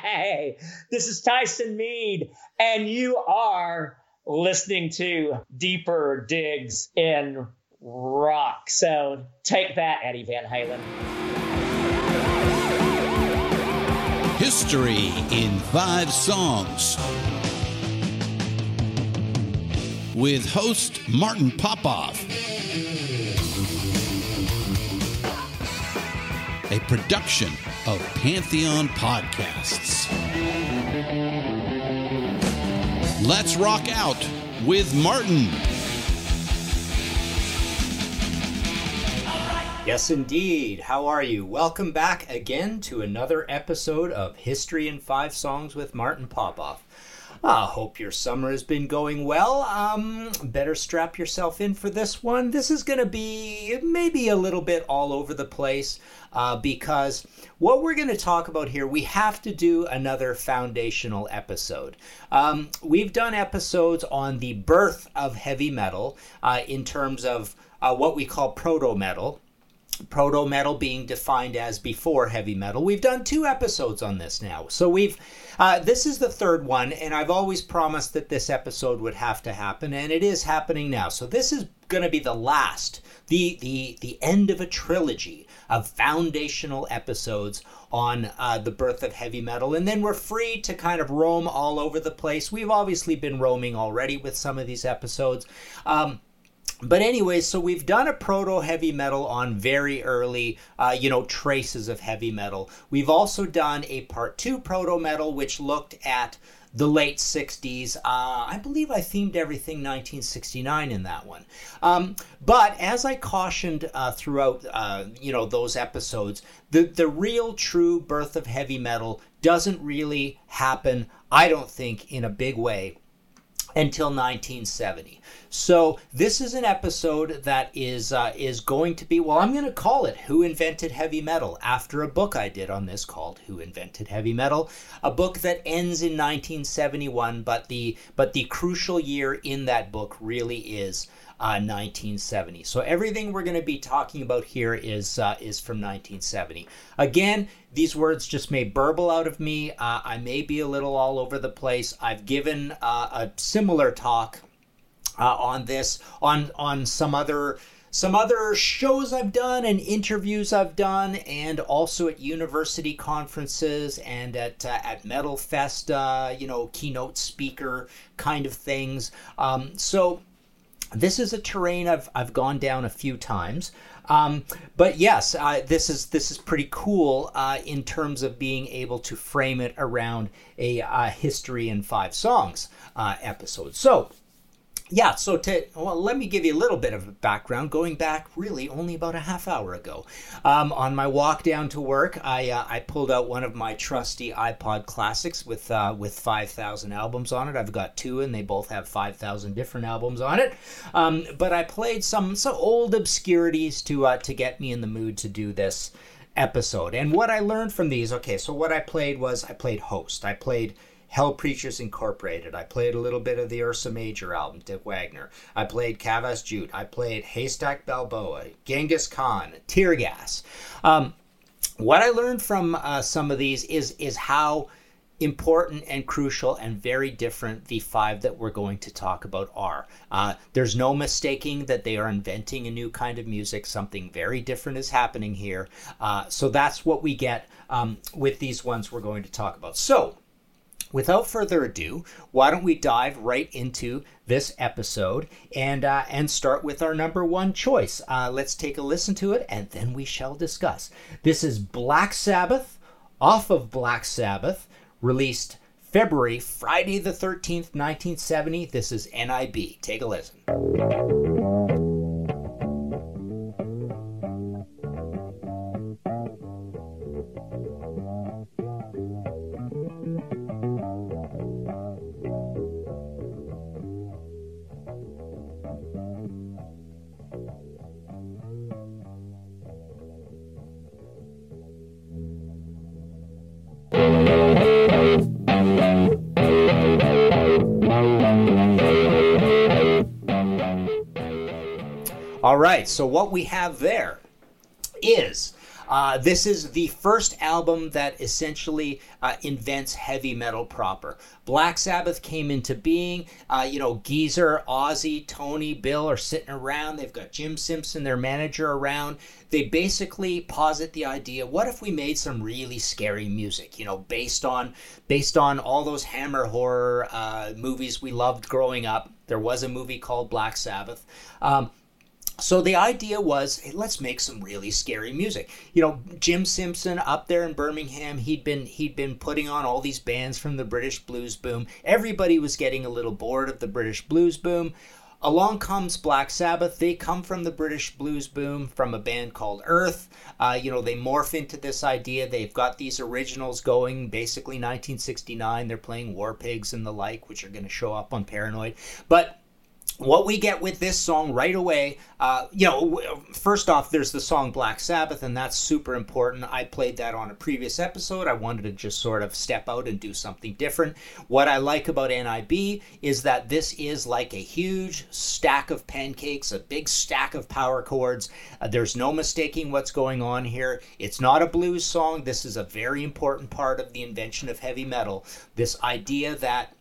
Hey, this is Tyson Mead, and you are listening to Deeper Digs in Rock. So take that, Eddie Van Halen. History in 5 songs with host Martin Popoff. A production of Pantheon Podcasts. Let's rock out with Martin. Yes, indeed. How are you? Welcome back again to another episode of History in 5 Songs with Martin Popoff. I hope your summer has been going well. Better strap yourself in for this one. This is going to be maybe a little bit all over the place. Because what we're going to talk about here, we have to do another foundational episode. We've done episodes on the birth of heavy metal in terms of what we call proto-metal. Proto-metal being defined as before heavy metal. We've done 2 episodes on this now. So this is the 3rd one, and I've always promised that this episode would have to happen, and it is happening now. So this is going to be the last, the end of a trilogy of foundational episodes on the birth of heavy metal. And then we're free to kind of roam all over the place. We've obviously been roaming already with some of these episodes. But anyway, so we've done a proto-heavy metal on very early, traces of heavy metal. We've also done a part 2 proto-metal, which looked at the late 60s. I believe I themed everything 1969 in that one. But as I cautioned throughout, those episodes, the real true birth of heavy metal doesn't really happen, I don't think, in a big way, until 1970. So this is an episode that is going to be, well, I'm going to call it Who Invented Heavy Metal, after a book I did on this called Who Invented Heavy Metal, a book that ends in 1971, but the crucial year in that book really is 1970. So everything we're going to be talking about here is from 1970. Again, these words just may burble out of me. I may be a little all over the place. I've given a similar talk on this on some other shows I've done and interviews I've done, and also at university conferences and at Metal Fest, keynote speaker kind of things. So. This is a terrain I've gone down a few times, but yes, this is pretty cool in terms of being able to frame it around a History in 5 Songs episode. So, yeah, let me give you a little bit of background. Going back really only about a half hour ago, on my walk down to work, I pulled out one of my trusty iPod classics with 5,000 albums on it. I've got 2, and they both have 5,000 different albums on it. But I played some old obscurities to get me in the mood to do this episode. And what I learned from these, okay, so what I played was I played Host. I played Hell Preachers Incorporated. I played a little bit of the Ursa Major album, Dick Wagner. I played Kavas Jute. I played Haystack Balboa, Genghis Khan, Tear Gas. What I learned from some of these is how important and crucial and very different the 5 that we're going to talk about are. There's no mistaking that they are inventing a new kind of music. Something very different is happening here. So that's what we get with these ones we're going to talk about. So, without further ado, why don't we dive right into this episode and start with our number 1 choice. Let's take a listen to it, and then we shall discuss. This is Black Sabbath, off of Black Sabbath, released Friday the 13th, 1970. This is NIB. Take a listen. All right, so what we have there is... this is the first album that essentially invents heavy metal proper. Black Sabbath came into being. Geezer, Ozzy, Tony, Bill are sitting around. They've got Jim Simpson, their manager, around. They basically posit the idea: what if we made some really scary music? You know, based on all those Hammer horror movies we loved growing up. There was a movie called Black Sabbath. So the idea was, hey, let's make some really scary music. You know, Jim Simpson up there in Birmingham, he'd been putting on all these bands from the British blues boom. Everybody was getting a little bored of the British blues boom. Along comes Black Sabbath. They come from the British blues boom, from a band called Earth. They morph into this idea. They've got these originals going, basically 1969. They're playing War Pigs and the like, which are going to show up on Paranoid. But what we get with this song right away, first off, there's the song Black Sabbath, and that's super important. I played that on a previous episode. I wanted to just sort of step out and do something different. What I like about NIB is that this is like a huge stack of pancakes, a big stack of power chords. There's no mistaking what's going on here. It's not a blues song. This is a very important part of the invention of heavy metal, this idea that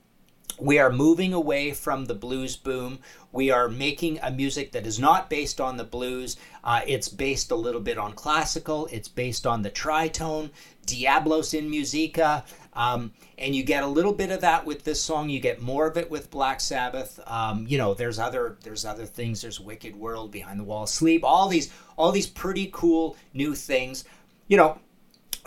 we are moving away from the blues boom. We are making a music that is not based on the blues. It's based a little bit on classical. It's based on the tritone, diabolus in musica. And you get a little bit of that with this song. You get more of it with Black Sabbath. There's other things. There's Wicked World, Behind the Wall of Sleep, all these pretty cool new things.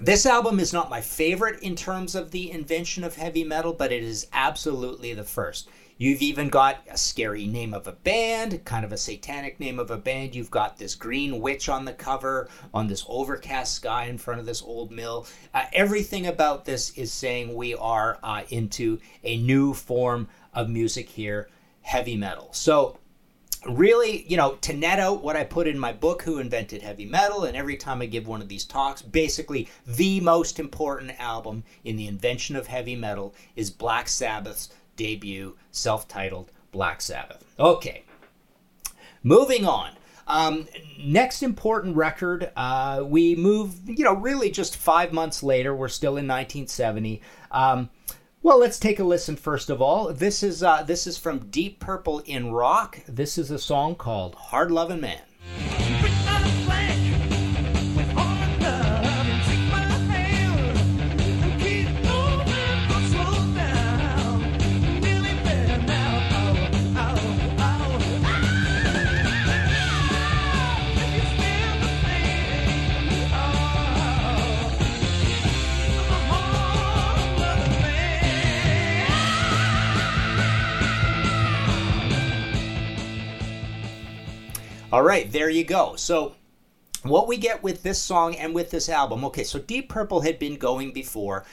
This album is not my favorite in terms of the invention of heavy metal, but it is absolutely the first. You've even got a scary name of a band, kind of a satanic name of a band. You've got this green witch on the cover, on this overcast sky in front of this old mill. Everything about this is saying we are into a new form of music here, heavy metal. So really, to net out what I put in my book, Who Invented Heavy Metal, and every time I give one of these talks, basically the most important album in the invention of heavy metal is Black Sabbath's debut, self-titled Black Sabbath. Okay, moving on. Next important record, we move, really just 5 months later. We're still in 1970. Well, let's take a listen first of all. This is from Deep Purple in Rock. This is a song called Hard Lovin' Man. All right, there you go. So what we get with this song and with this album, okay, so Deep Purple had been going before.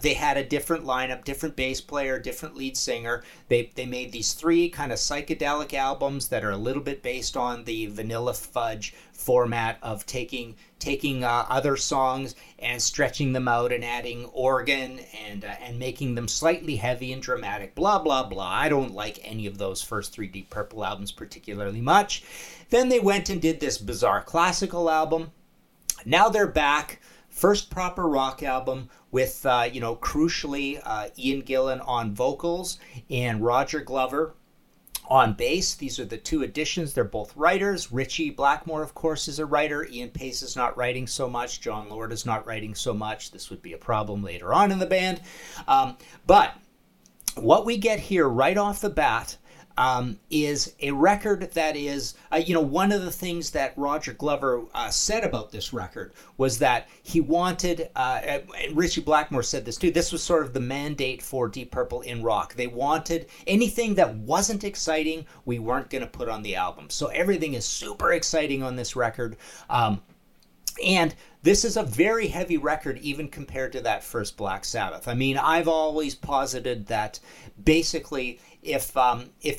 They had a different lineup, different bass player, different lead singer. They made these three kind of psychedelic albums that are a little bit based on the Vanilla Fudge format of taking other songs and stretching them out and adding organ and making them slightly heavy and dramatic, blah, blah, blah. I don't like any of those first three Deep Purple albums particularly much. Then they went and did this bizarre classical album. Now they're back. First proper rock album with, crucially, Ian Gillan on vocals and Roger Glover on bass. These are the two additions. They're both writers. Richie Blackmore, of course, is a writer. Ian Pace is not writing so much. John Lord is not writing so much. This would be a problem later on in the band. But what we get here right off the bat is a record that is, one of the things that Roger Glover said about this record was that he wanted, and Richie Blackmore said this too, this was sort of the mandate for Deep Purple in Rock. They wanted anything that wasn't exciting, we weren't going to put on the album. So everything is super exciting on this record. And This is a very heavy record, even compared to that first Black Sabbath. I mean, I've always posited that basically if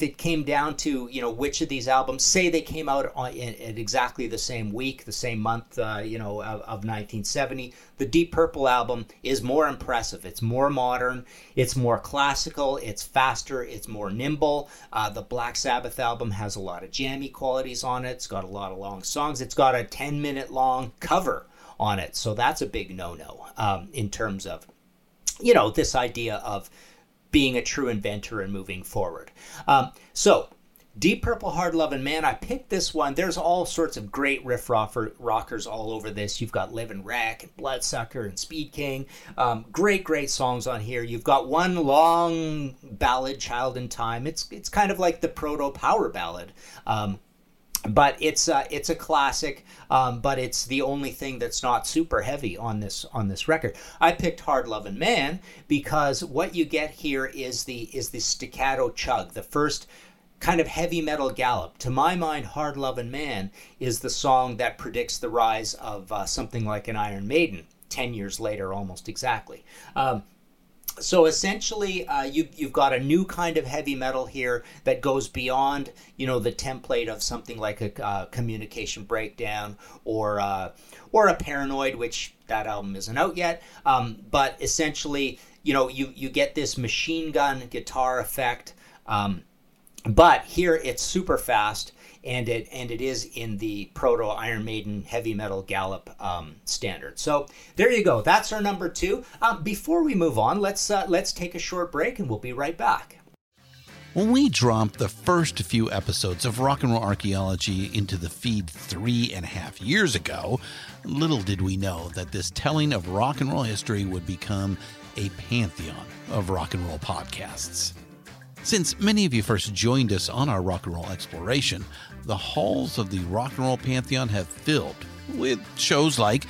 it came down to, you know, which of these albums, say they came out in exactly the same week, the same month, of 1970, the Deep Purple album is more impressive. It's more modern. It's more classical. It's faster. It's more nimble. The Black Sabbath album has a lot of jammy qualities on it. It's got a lot of long songs. It's got a 10-minute long cover on it. So that's a big no-no in terms of, you know, this idea of being a true inventor and moving forward. So Deep Purple, Hard Lovin' Man, I picked this one. There's all sorts of great riff rockers all over this. You've got Live and Wreck and Bloodsucker and Speed King. Great songs on here. You've got one long ballad, Child in Time. It's kind of like the proto-power ballad, but it's a classic, but it's the only thing that's not super heavy on this record. I picked Hard Lovin' Man because what you get here is the staccato chug, the first kind of heavy metal gallop. To my mind, Hard Lovin' Man is the song that predicts the rise of something like an Iron Maiden 10 years later, almost exactly. So essentially, you've got a new kind of heavy metal here that goes beyond, you know, the template of something like a Communication Breakdown or a Paranoid, which that album isn't out yet. But essentially, you know, you get this machine gun guitar effect, but here it's super fast, and it is in the proto Iron Maiden heavy metal gallop standard. So there you go. That's our number two. Before we move on, let's take a short break, and we'll be right back. When we dropped the first few episodes of Rock and Roll Archaeology into the feed 3.5 years ago, little did we know that this telling of rock and roll history would become a pantheon of rock and roll podcasts. Since many of you first joined us on our rock and roll exploration, the halls of the rock and roll pantheon have filled with shows like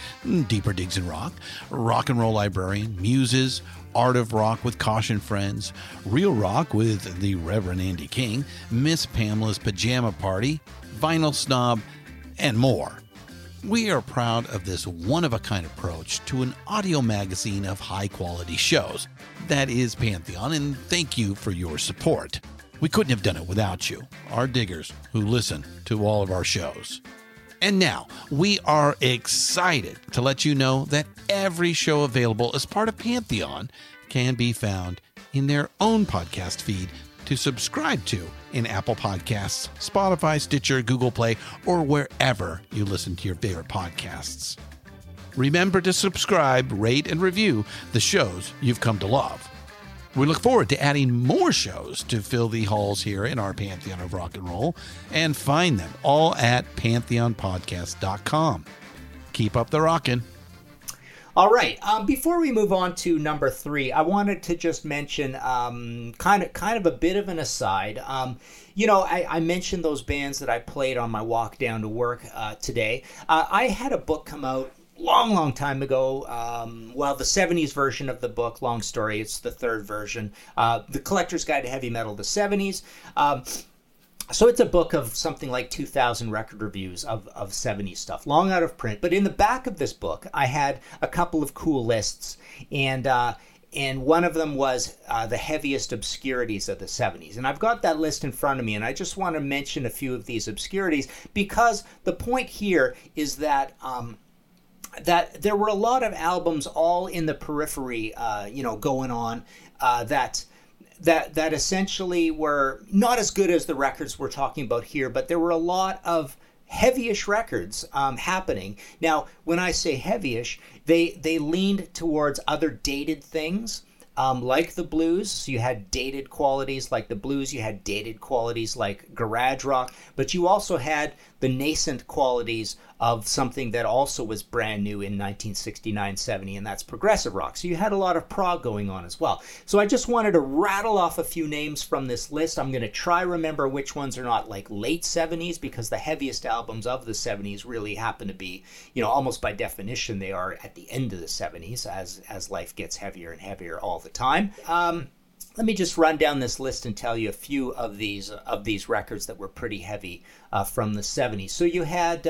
Deeper Digs in Rock, Rock and Roll Librarian, Muses, Art of Rock with Kosh and Friends, Real Rock with the Reverend Andy King, Miss Pamela's Pajama Party, Vinyl Snob, and more. We are proud of this one-of-a-kind approach to an audio magazine of high-quality shows. That is Pantheon, and thank you for your support. We couldn't have done it without you, our diggers who listen to all of our shows. And now, we are excited to let you know that every show available as part of Pantheon can be found in their own podcast feed to subscribe to in Apple Podcasts, Spotify, Stitcher, Google Play, or wherever you listen to your favorite podcasts. Remember to subscribe, rate, and review the shows you've come to love. We look forward to adding more shows to fill the halls here in our Pantheon of Rock and Roll, and find them all at pantheonpodcast.com. Keep up the rockin'. All right. Before we move on to number three, I wanted to just mention kind of a bit of an aside. You know, I mentioned those bands that I played on my walk down to work today. I had a book come out long time ago. Well, the 70s version of the book, long story. It's the third version, The Collector's Guide to Heavy Metal, the 70s. So it's a book of something like 2,000 record reviews of 70s stuff, long out of print. But in the back of this book, I had a couple of cool lists, and one of them was the heaviest obscurities of the 70s. And I've got that list in front of me, and I just want to mention a few of these obscurities, because the point here is that that there were a lot of albums all in the periphery, going on that essentially were not as good as the records we're talking about here, but there were a lot of heavyish records happening. Now, when I say heavyish, they leaned towards other dated things, like the blues. So you had dated qualities like the blues, you had dated qualities like garage rock, but you also had the nascent qualities of something that also was brand new in 1969-70, and that's progressive rock. So you had a lot of prog going on as well. So I just wanted to rattle off a few names from this list. I'm going to try remember which ones are not like late 70s, because the heaviest albums of the 70s really happen to be, you know, almost by definition, they are at the end of the 70s as life gets heavier and heavier all the time. Let me just run down this list and tell you a few of these records that were pretty heavy from the 70s. So you had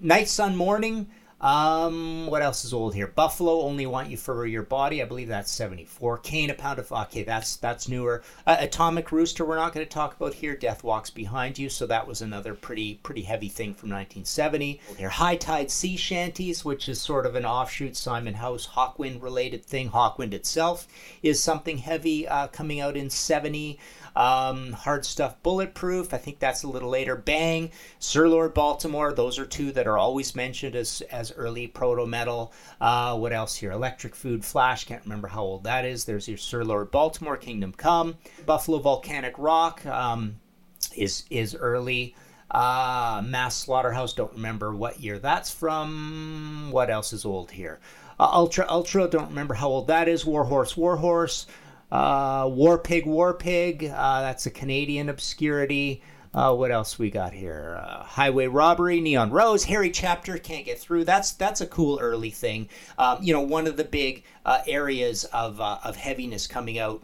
Night, Sun, Morning, What else is old here? Buffalo, Only Want You for Your Body. I believe that's 74. Kane, A Pound of... Okay, that's newer. Atomic Rooster, we're not going to talk about here. Death Walks Behind You. So that was another pretty heavy thing from 1970. Here, High Tide Sea Shanties, which is sort of an offshoot Simon House Hawkwind-related thing. Hawkwind itself is something heavy coming out in 70. Hard Stuff Bulletproof, I think that's a little later. Bang, Sir Lord Baltimore, those are two that are always mentioned as early proto-metal. What else here? Electric Food Flash, can't remember how old that is. There's your Sir Lord Baltimore, Kingdom Come. Buffalo Volcanic Rock is early. Mass Slaughterhouse, don't remember what year that's from. What else is old here? Ultra, don't remember how old that is. Warhorse. War Pig, that's a Canadian obscurity. What else we got here? Highway Robbery, Neon Rose, Harry Chapter, Can't Get Through. That's a cool early thing. One of the big areas of heaviness coming out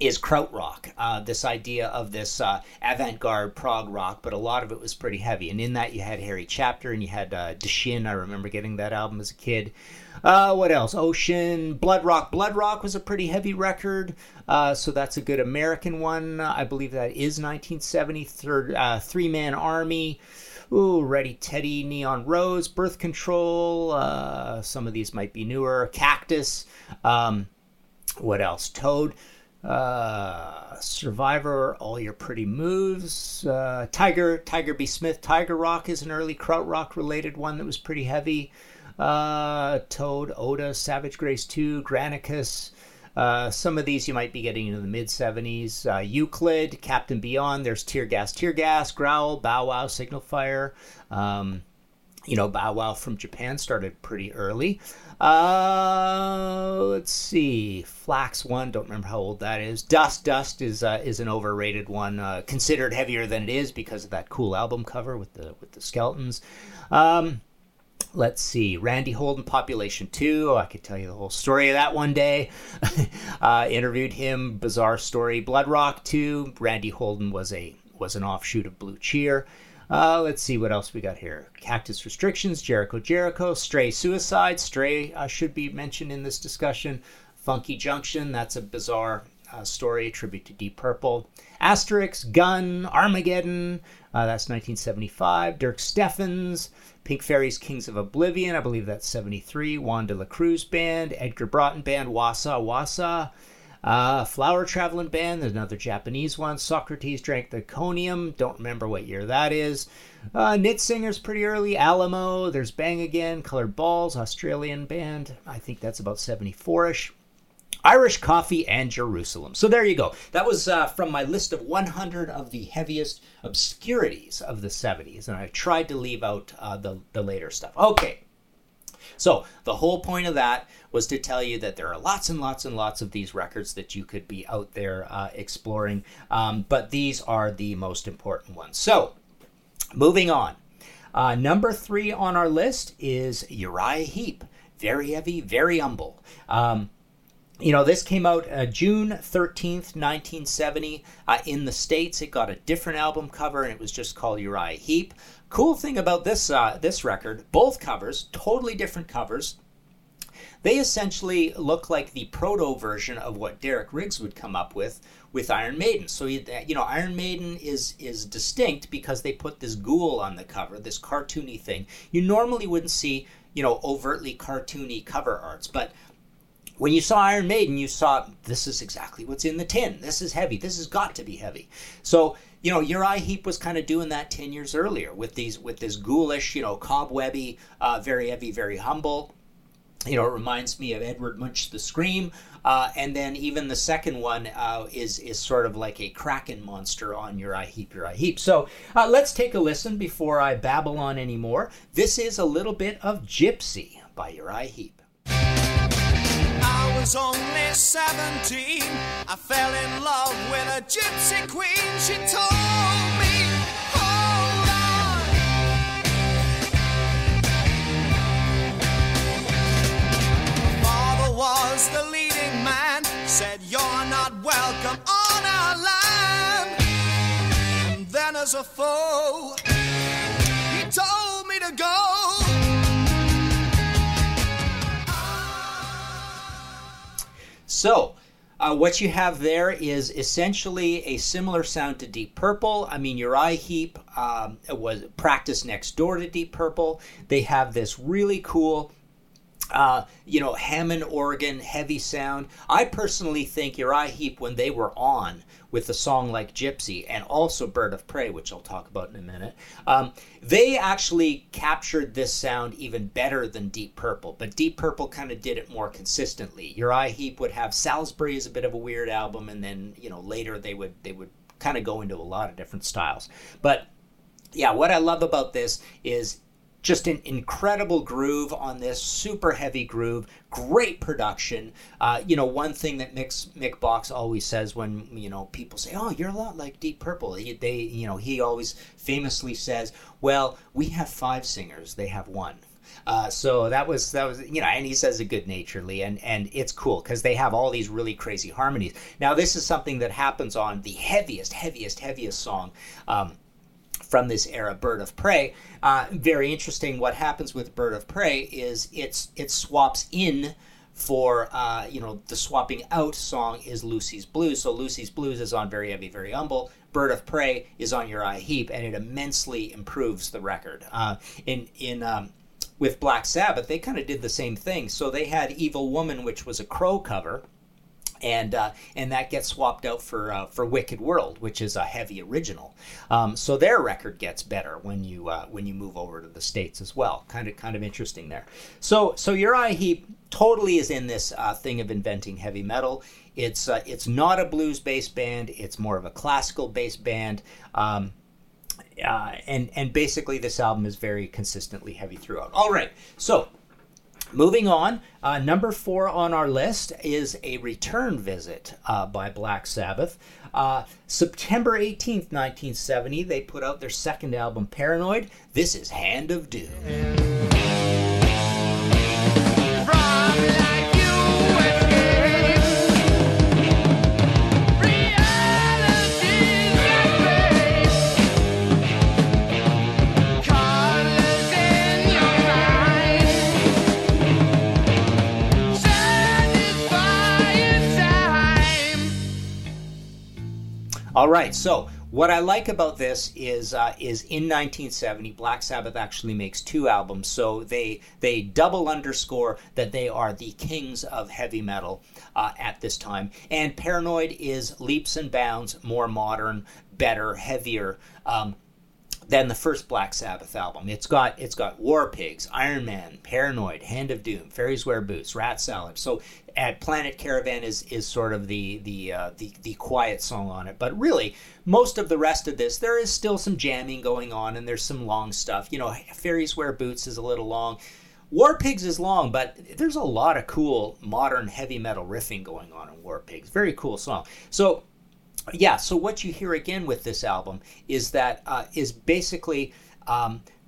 is Krautrock, this idea of this avant-garde prog rock, but a lot of it was pretty heavy. And in that you had Harry Chapter and you had Dashin. I remember getting that album as a kid. What else? Ocean, Blood Rock. Blood Rock was a pretty heavy record, so that's a good American one. I believe that is 1970. Three-Man Army. Ooh, Ready Teddy, Neon Rose, Birth Control. Some of these might be newer. Cactus. What else? Toad. Survivor, All Your Pretty Moves, Tiger B. Smith, Tiger Rock is an early Krautrock related one that was pretty heavy. Toad, Oda, Savage Grace 2, Granicus. Some of these you might be getting into the mid-70s. Euclid, Captain Beyond, there's Tear Gas, Growl, Bow Wow, Signal Fire. Bow Wow from Japan started pretty early. Let's see. Flax One, don't remember how old that is. Dust is an overrated one, considered heavier than it is because of that cool album cover with the skeletons. Let's see. Randy Holden, Population 2. Oh, I could tell you the whole story of that one day. Interviewed him. Bizarre story. Blood Rock 2. Randy Holden was an offshoot of Blue Cheer. Let's see what else we got here. Cactus Restrictions, Jericho, Stray Suicide. Stray should be mentioned in this discussion. Funky Junction, that's a bizarre story, a tribute to Deep Purple. Asterix, Gun, Armageddon, that's 1975. Dirk Steffens, Pink Fairies, Kings of Oblivion, I believe that's 73. Juan de la Cruz Band, Edgar Broughton Band, Wassa. Flower Traveling Band, there's another Japanese one. Socrates Drank the Conium, don't remember what year that is. Knitsinger's pretty early. Alamo, there's Bang Again. Colored Balls, Australian band, I think that's about 74-ish. Irish Coffee and Jerusalem. So there you go. That was from my list of 100 of the heaviest obscurities of the 70s, and I tried to leave out the later stuff. Okay. So the whole point of that was to tell you that there are lots and lots and lots of these records that you could be out there exploring, but these are the most important ones. So moving on. Number 3 on our list is Uriah Heep. Very heavy, very humble. This came out June 13th, 1970 in the States. It got a different album cover, and it was just called Uriah Heep. Cool thing about this record, both covers, totally different covers. They essentially look like the proto version of what Derek Riggs would come up with Iron Maiden. So, Iron Maiden is distinct because they put this ghoul on the cover, this cartoony thing. You normally wouldn't see, overtly cartoony cover arts, but when you saw Iron Maiden, you saw this is exactly what's in the tin. This is heavy. This has got to be heavy. So, Uriah Heep was kind of doing that 10 years earlier with this ghoulish, cobwebby, very heavy, very humble. It reminds me of Edward Munch, The Scream. And then even the second one is sort of like a kraken monster on Uriah Heep. So let's take a listen before I babble on anymore. This is a little bit of Gypsy by Uriah Heep. I was only 17, I fell in love with a gypsy queen. She told me, hold on. My father was the leading man, said you're not welcome on our land. And then as a foe, he told me to go. So what you have there is essentially a similar sound to Deep Purple. I mean, Uriah Heep was practiced next door to Deep Purple. They have this really cool, Hammond organ, heavy sound. I personally think Uriah Heep, when they were on with a song like Gypsy and also Bird of Prey, which I'll talk about in a minute, they actually captured this sound even better than Deep Purple, but Deep Purple kind of did it more consistently. Uriah Heep would have Salisbury as a bit of a weird album, and then, later they would kind of go into a lot of different styles. But yeah, what I love about this is just an incredible groove on this, super heavy groove, great production. One thing that Mick Box always says when, people say, oh, you're a lot like Deep Purple. He always famously says, well, we have five singers, they have one. So that was, and he says it good-naturedly, and it's cool because they have all these really crazy harmonies. Now, this is something that happens on the heaviest song, from this era, Bird of Prey. Very interesting. What happens with Bird of Prey is it swaps in for, the swapping out song is Lucy's Blues. So Lucy's Blues is on Very Heavy, Very Humble. Bird of Prey is on Uriah Heep, and it immensely improves the record. With Black Sabbath, they kind of did the same thing. So they had Evil Woman, which was a Crow cover, and that gets swapped out for Wicked World, which is a heavy original. So their record gets better when you move over to the States as well. Kind of interesting there. So Uriah Heep totally is in this thing of inventing heavy metal. It's not a blues-based band. It's more of a classical-based band. And basically this album is very consistently heavy throughout. All right, so moving on, number 4 on our list is A Return Visit by Black Sabbath. September 18th, 1970, they put out their second album, Paranoid. This is Hand of Doom. All right, so what I like about this is in 1970, Black Sabbath actually makes two albums, so they double underscore that they are the kings of heavy metal at this time. And Paranoid is leaps and bounds more modern, better, heavier than the first Black Sabbath album. It's got War Pigs, Iron Man, Paranoid, Hand of Doom, Fairies Wear Boots, Rat Salad. So at Planet Caravan is sort of the quiet song on it. But really, most of the rest of this, there is still some jamming going on, and there's some long stuff. Fairies Wear Boots is a little long. War Pigs is long, but there's a lot of cool modern heavy metal riffing going on in War Pigs. Very cool song. So what you hear again with this album is that basically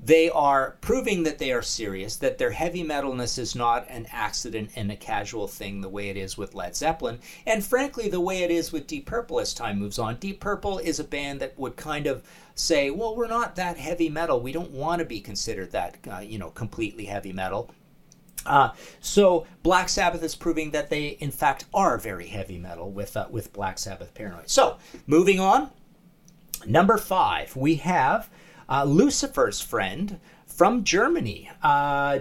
they are proving that they are serious, that their heavy metalness is not an accident and a casual thing the way it is with Led Zeppelin, and frankly the way it is with Deep Purple as time moves on. Deep Purple is a band that would kind of say, well, we're not that heavy metal. We don't want to be considered that, completely heavy metal. So Black Sabbath is proving that they, in fact, are very heavy metal with Black Sabbath Paranoid. So moving on, number 5, we have Lucifer's Friend from Germany.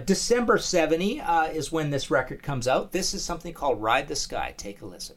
December 70 is when this record comes out. This is something called Ride the Sky. Take a listen.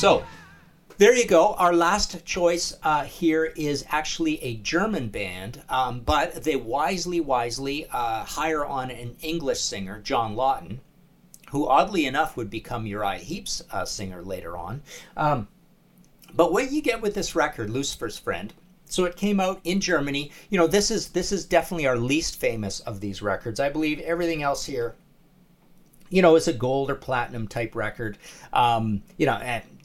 So there you go. Our last choice here is actually a German band, but they wisely hire on an English singer, John Lawton, who oddly enough would become Uriah Heep's singer later on. But what you get with this record, Lucifer's Friend, so it came out in Germany. This is definitely our least famous of these records. I believe everything else here, is a gold or platinum type record. And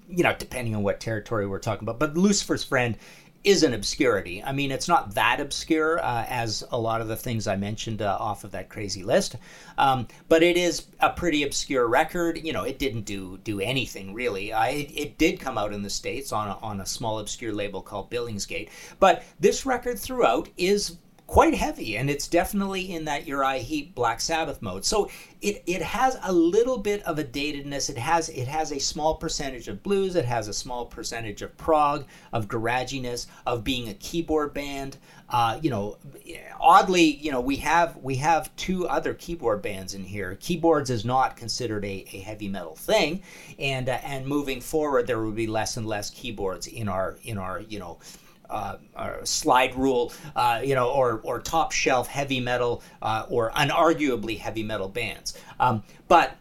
you know, depending on what territory we're talking about. But Lucifer's Friend is an obscurity. I mean, it's not that obscure as a lot of the things I mentioned off of that crazy list, but it is a pretty obscure record. You know, it didn't do anything really. It did come out in the States on a small obscure label called Billingsgate, but this record throughout is quite heavy, and it's definitely in that Uriah Heep Black Sabbath mode. So it has a little bit of a datedness. It has a small percentage of blues. It has a small percentage of prog, of garaginess, of being a keyboard band. You know, oddly, you know, we have two other keyboard bands in here. Keyboards is not considered a heavy metal thing, and moving forward, there will be less and less keyboards in our you know, or slide rule, you know, or top shelf heavy metal or unarguably heavy metal bands. But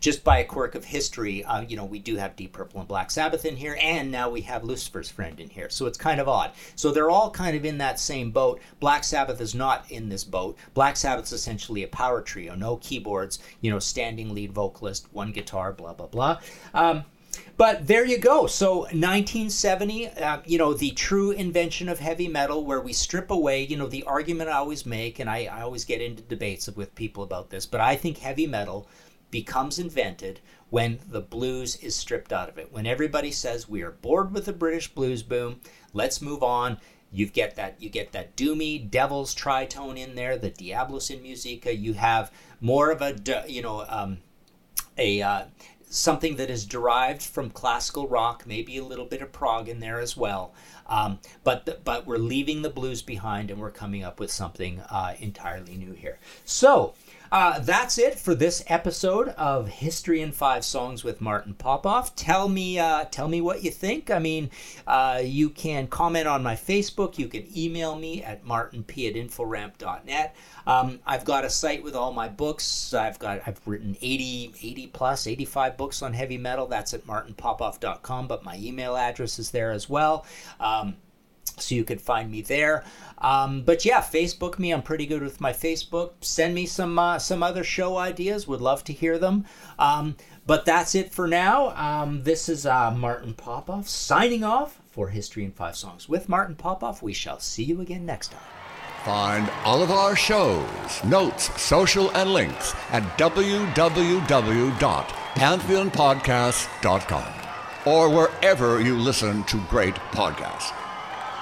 just by a quirk of history, you know, we do have Deep Purple and Black Sabbath in here, and now we have Lucifer's Friend in here. So it's kind of odd. So they're all kind of in that same boat. Black Sabbath is not in this boat. Black Sabbath's essentially a power trio, no keyboards, you know, standing lead vocalist, one guitar, blah, blah, blah. But there you go. So 1970, you know, the true invention of heavy metal, where we strip away, you know, the argument I always make, and I always get into debates with people about this, but I think heavy metal becomes invented when the blues is stripped out of it. When everybody says, we are bored with the British blues boom, let's move on. You get that doomy devil's tritone in there, the diabolus in musica. You have more of a, you know, something that is derived from classical rock, maybe a little bit of prog in there as well, but we're leaving the blues behind, and we're coming up with something entirely new here. So that's it for this episode of History in 5 Songs with Martin Popoff. Tell me what you think. I mean, you can comment on my Facebook. You can email me at martinp@inforamp.net. I've got a site with all my books. I've written 85 books on heavy metal. That's at martinpopoff.com, but my email address is there as well. So you can find me there. But yeah, Facebook me. I'm pretty good with my Facebook. Send me some other show ideas. Would love to hear them. But that's it for now. This is Martin Popoff signing off for History in 5 Songs with Martin Popoff. We shall see you again next time. Find all of our shows, notes, social, and links at www.pantheonpodcasts.com or wherever you listen to great podcasts.